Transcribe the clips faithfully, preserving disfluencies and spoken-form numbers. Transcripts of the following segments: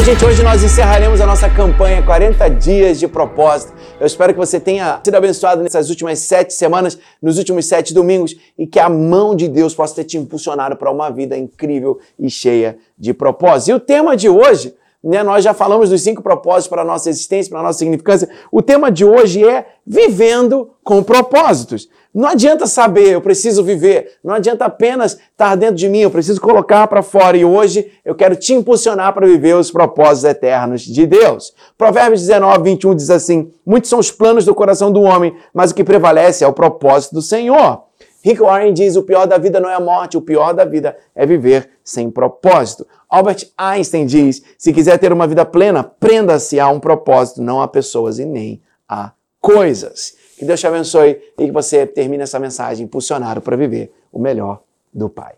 Bom, gente, hoje nós encerraremos a nossa campanha quarenta dias de propósito. Eu espero que você tenha sido abençoado nessas últimas sete semanas, nos últimos sete domingos, e que a mão de Deus possa ter te impulsionado para uma vida incrível e cheia de propósito. E o tema de hoje, né, nós já falamos dos cinco propósitos para a nossa existência, para a nossa significância. O tema de hoje é vivendo com propósitos. Não adianta saber, eu preciso viver. Não adianta apenas estar dentro de mim, eu preciso colocar para fora. E hoje eu quero te impulsionar para viver os propósitos eternos de Deus. Provérbios dezenove, vinte e um diz assim: muitos são os planos do coração do homem, mas o que prevalece é o propósito do Senhor. Rick Warren diz: o pior da vida não é a morte, o pior da vida é viver sem propósito. Albert Einstein diz: se quiser ter uma vida plena, prenda-se a um propósito, não a pessoas e nem a coisas. Que Deus te abençoe e que você termine essa mensagem impulsionado para viver o melhor do Pai.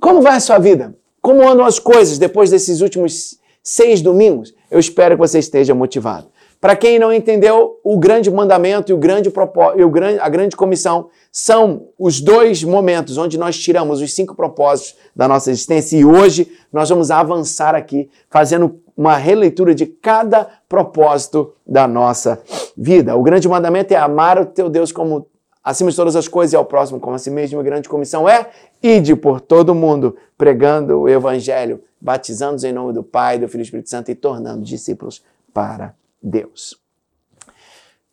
Como vai a sua vida? Como andam as coisas depois desses últimos seis domingos? Eu espero que você esteja motivado. Para quem não entendeu, o grande mandamento e, o grande propós- e o gran- a grande comissão são os dois momentos onde nós tiramos os cinco propósitos da nossa existência. E hoje nós vamos avançar aqui, fazendo uma releitura de cada propósito da nossa vida. O grande mandamento é amar o teu Deus como acima de todas as coisas e ao próximo como a si mesmo. A grande comissão é ide por todo mundo, pregando o evangelho, batizando-os em nome do Pai, do Filho e do Espírito Santo e tornando discípulos para Deus.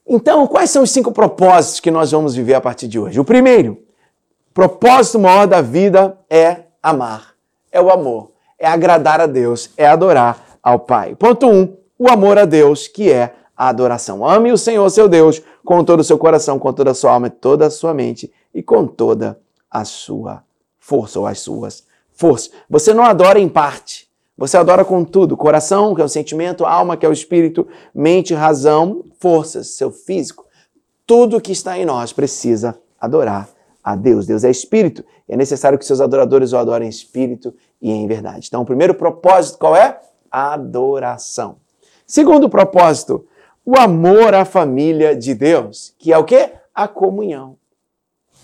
Então, quais são os cinco propósitos que nós vamos viver a partir de hoje? O primeiro, propósito maior da vida é amar, é o amor, é agradar a Deus, é adorar ao Pai. Ponto um, o amor a Deus, que é a adoração. Ame o Senhor, seu Deus, com todo o seu coração, com toda a sua alma, toda a sua mente e com toda a sua força ou as suas forças. Você não adora em parte. Você adora com tudo, coração, que é o sentimento, alma, que é o espírito, mente, razão, forças, seu físico. Tudo que está em nós precisa adorar a Deus. Deus é espírito. É necessário que seus adoradores o adorem em espírito e em verdade. Então, o primeiro propósito, qual é? Adoração. Segundo propósito, o amor à família de Deus, que é o quê? A comunhão.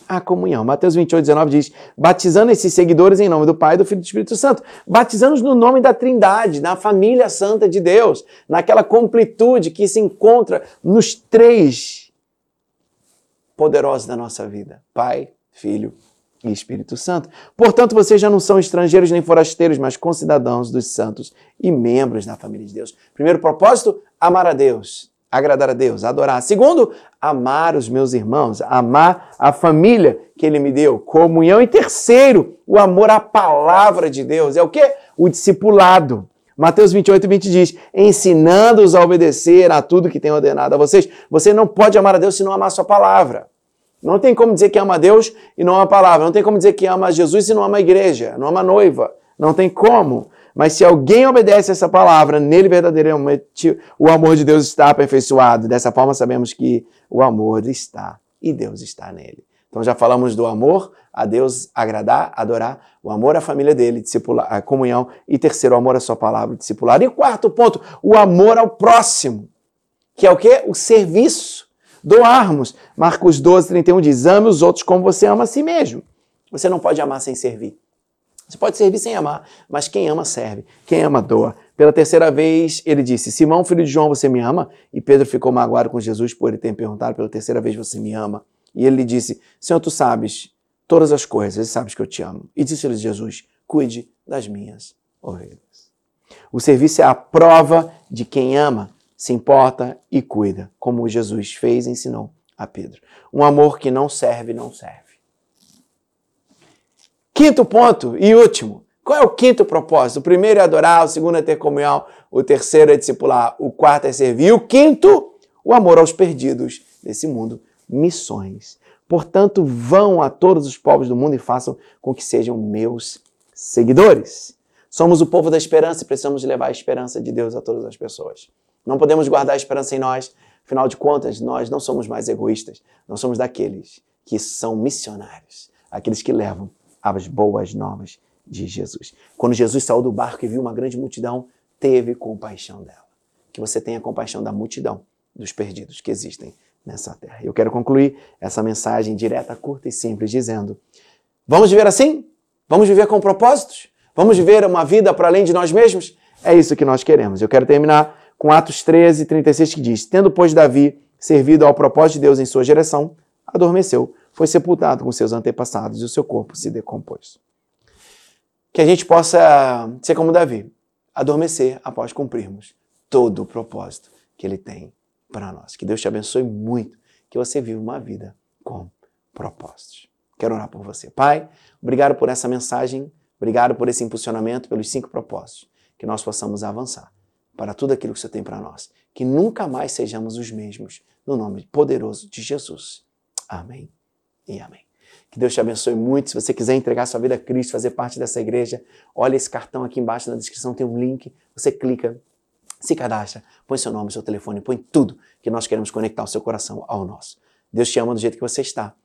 A comunhão. Mateus vinte e oito, dezenove diz: batizando esses seguidores em nome do Pai, do Filho e do Espírito Santo. Batizando-os no nome da Trindade, na família santa de Deus, naquela completude que se encontra nos três poderosos da nossa vida: Pai, Filho e Espírito Santo. Portanto, vocês já não são estrangeiros nem forasteiros, mas concidadãos dos santos e membros da família de Deus. Primeiro propósito, amar a Deus. Agradar a Deus, adorar. Segundo, amar os meus irmãos, amar a família que Ele me deu, comunhão. E terceiro, o amor à palavra de Deus. É o quê? O discipulado. Mateus vinte e oito, vinte diz: ensinando-os a obedecer a tudo que tem ordenado a vocês. Você não pode amar a Deus se não amar a sua palavra. Não tem como dizer que ama a Deus e não ama a palavra. Não tem como dizer que ama Jesus e não ama a igreja, não ama a noiva. Não tem como. Mas se alguém obedece essa palavra, nele verdadeiramente o amor de Deus está aperfeiçoado. Dessa forma sabemos que o amor está e Deus está nele. Então já falamos do amor a Deus, agradar, adorar, o amor à família dele, discipular, a comunhão. E terceiro, o amor à sua palavra, discipular. E quarto ponto, o amor ao próximo, que é o quê? O serviço. Doarmos. Marcos doze, trinta e um diz: ame os outros como você ama a si mesmo. Você não pode amar sem servir. Você pode servir sem amar, mas quem ama serve, quem ama doa. Pela terceira vez ele disse: Simão, filho de João, você me ama? E Pedro ficou magoado com Jesus por ele ter perguntado pela terceira vez: você me ama? E ele lhe disse: Senhor, tu sabes todas as coisas e sabes que eu te amo. E disse-lhe Jesus: cuide das minhas ovelhas. O serviço é a prova de quem ama, se importa e cuida, como Jesus fez e ensinou a Pedro. Um amor que não serve, não serve. Quinto ponto e último. Qual é o quinto propósito? O primeiro é adorar, o segundo é ter comunhão, o terceiro é discipular, o quarto é servir. E o quinto, o amor aos perdidos desse mundo, missões. Portanto, vão a todos os povos do mundo e façam com que sejam meus seguidores. Somos o povo da esperança e precisamos levar a esperança de Deus a todas as pessoas. Não podemos guardar a esperança em nós. Afinal de contas, nós não somos mais egoístas. Nós somos daqueles que são missionários, aqueles que levam as boas novas de Jesus. Quando Jesus saiu do barco e viu uma grande multidão, teve compaixão dela. Que você tenha compaixão da multidão, dos perdidos que existem nessa terra. Eu quero concluir essa mensagem direta, curta e simples, dizendo: vamos viver assim? Vamos viver com propósitos? Vamos viver uma vida para além de nós mesmos? É isso que nós queremos. Eu quero terminar com Atos treze, trinta e seis, que diz: tendo, pois, Davi servido ao propósito de Deus em sua geração, adormeceu, foi sepultado com seus antepassados e o seu corpo se decompôs. Que a gente possa ser como Davi, adormecer após cumprirmos todo o propósito que ele tem para nós. Que Deus te abençoe muito, que você viva uma vida com propósitos. Quero orar por você. Pai, obrigado por essa mensagem, obrigado por esse impulsionamento, pelos cinco propósitos, que nós possamos avançar para tudo aquilo que o Senhor tem para nós. Que nunca mais sejamos os mesmos, no nome poderoso de Jesus. Amém e amém. Que Deus te abençoe muito. Se você quiser entregar sua vida a Cristo, fazer parte dessa igreja, olha esse cartão aqui embaixo na descrição, tem um link. Você clica, se cadastra, põe seu nome, seu telefone, põe tudo, que nós queremos conectar o seu coração ao nosso. Deus te ama do jeito que você está,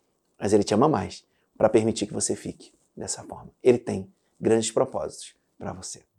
mas Ele te ama mais para permitir que você fique dessa forma. Ele tem grandes propósitos para você.